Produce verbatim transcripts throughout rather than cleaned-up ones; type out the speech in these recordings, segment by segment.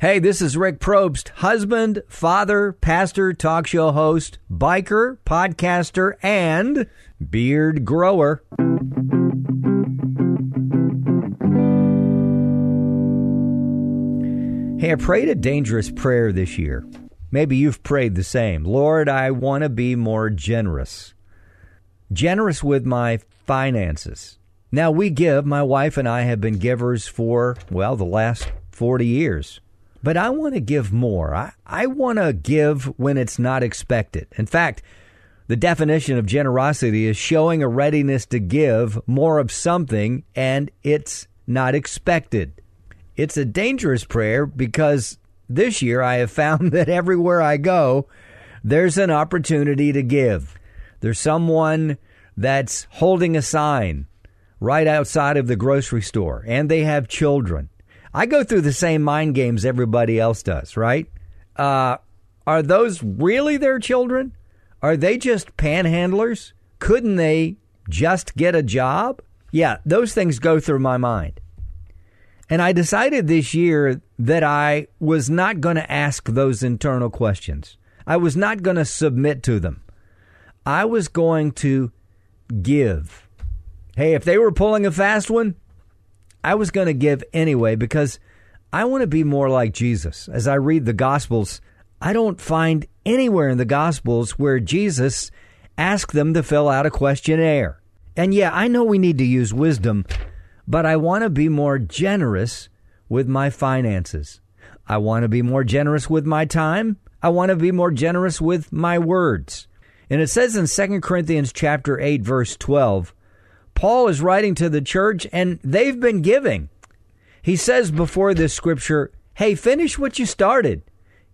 Hey, this is Rick Probst, husband, father, pastor, talk show host, biker, podcaster, and beard grower. Hey, I prayed a dangerous prayer this year. Maybe you've prayed the same. Lord, I want to be more generous. Generous with my finances. Now, we give. My wife and I have been givers for, well, the last forty years. But I want to give more. I, I want to give when it's not expected. In fact, the definition of generosity is showing a readiness to give more of something and it's not expected. It's a dangerous prayer because this year I have found that everywhere I go, there's an opportunity to give. There's someone that's holding a sign right outside of the grocery store and they have children. I go through the same mind games everybody else does, right? Uh, are those really their children? Are they just panhandlers? Couldn't they just get a job? Yeah, those things go through my mind. And I decided this year that I was not going to ask those internal questions. I was not going to submit to them. I was going to give. Hey, if they were pulling a fast one, I was going to give anyway because I want to be more like Jesus. As I read the Gospels, I don't find anywhere in the Gospels where Jesus asked them to fill out a questionnaire. And yeah, I know we need to use wisdom, but I want to be more generous with my finances. I want to be more generous with my time. I want to be more generous with my words. And it says in Second Corinthians chapter eight, verse twelve, Paul is writing to the church, and they've been giving. He says before this scripture, hey, finish what you started.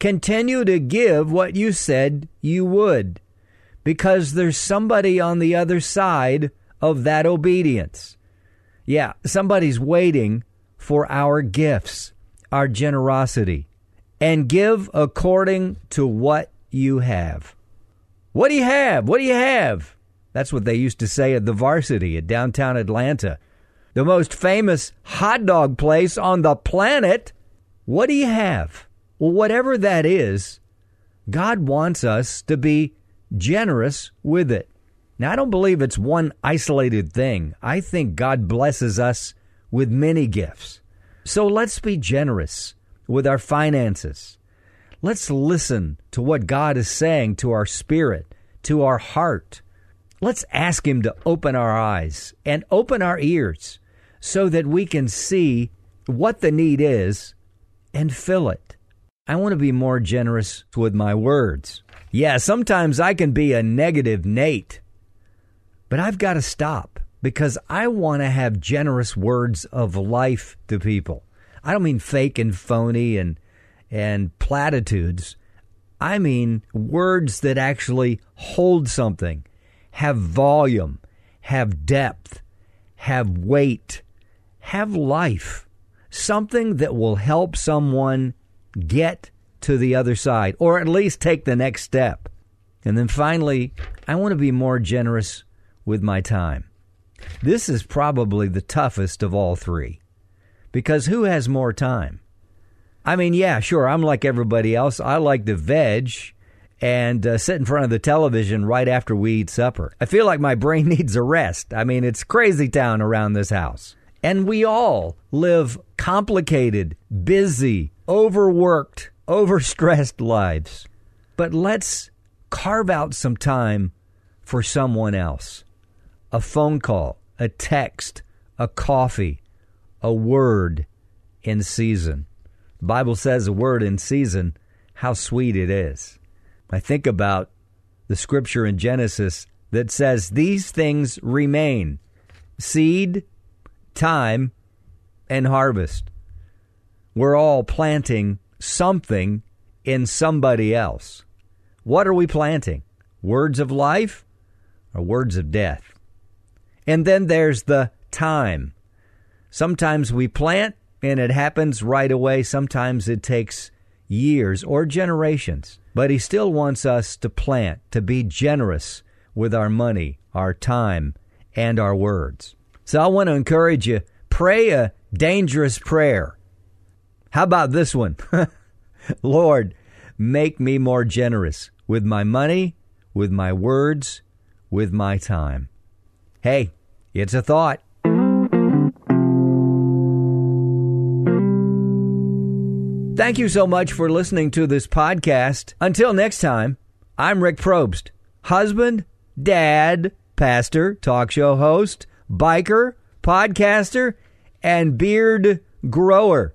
Continue to give what you said you would, because there's somebody on the other side of that obedience. Yeah, somebody's waiting for our gifts, our generosity. And give according to what you have. What do you have? What do you have? That's what they used to say at the Varsity at downtown Atlanta. The most famous hot dog place on the planet. What do you have? Well, whatever that is, God wants us to be generous with it. Now, I don't believe it's one isolated thing. I think God blesses us with many gifts. So let's be generous with our finances. Let's listen to what God is saying to our spirit, to our heart. Let's ask Him to open our eyes and open our ears so that we can see what the need is and fill it. I want to be more generous with my words. Yeah, sometimes I can be a negative Nate, but I've got to stop because I want to have generous words of life to people. I don't mean fake and phony and, and platitudes. I mean words that actually hold something. Have volume, have depth, have weight, have life. Something that will help someone get to the other side or at least take the next step. And then finally, I want to be more generous with my time. This is probably the toughest of all three because who has more time? I mean, yeah, sure, I'm like everybody else. I like to veg and uh, sit in front of the television right after we eat supper. I feel like my brain needs a rest. I mean, it's crazy town around this house. And we all live complicated, busy, overworked, overstressed lives. But let's carve out some time for someone else. A phone call, a text, a coffee, a word in season. The Bible says a word in season, how sweet it is. I think about the scripture in Genesis that says these things remain: seed, time, and harvest. We're all planting something in somebody else. What are we planting? Words of life or words of death? And then there's the time. Sometimes we plant and it happens right away. Sometimes it takes years or generations. But he still wants us to plant, to be generous with our money, our time, and our words. So I want to encourage you, pray a dangerous prayer. How about this one? Lord, make me more generous with my money, with my words, with my time. Hey, it's a thought. Thank you so much for listening to this podcast. Until next time, I'm Rick Probst, husband, dad, pastor, talk show host, biker, podcaster, and beard grower.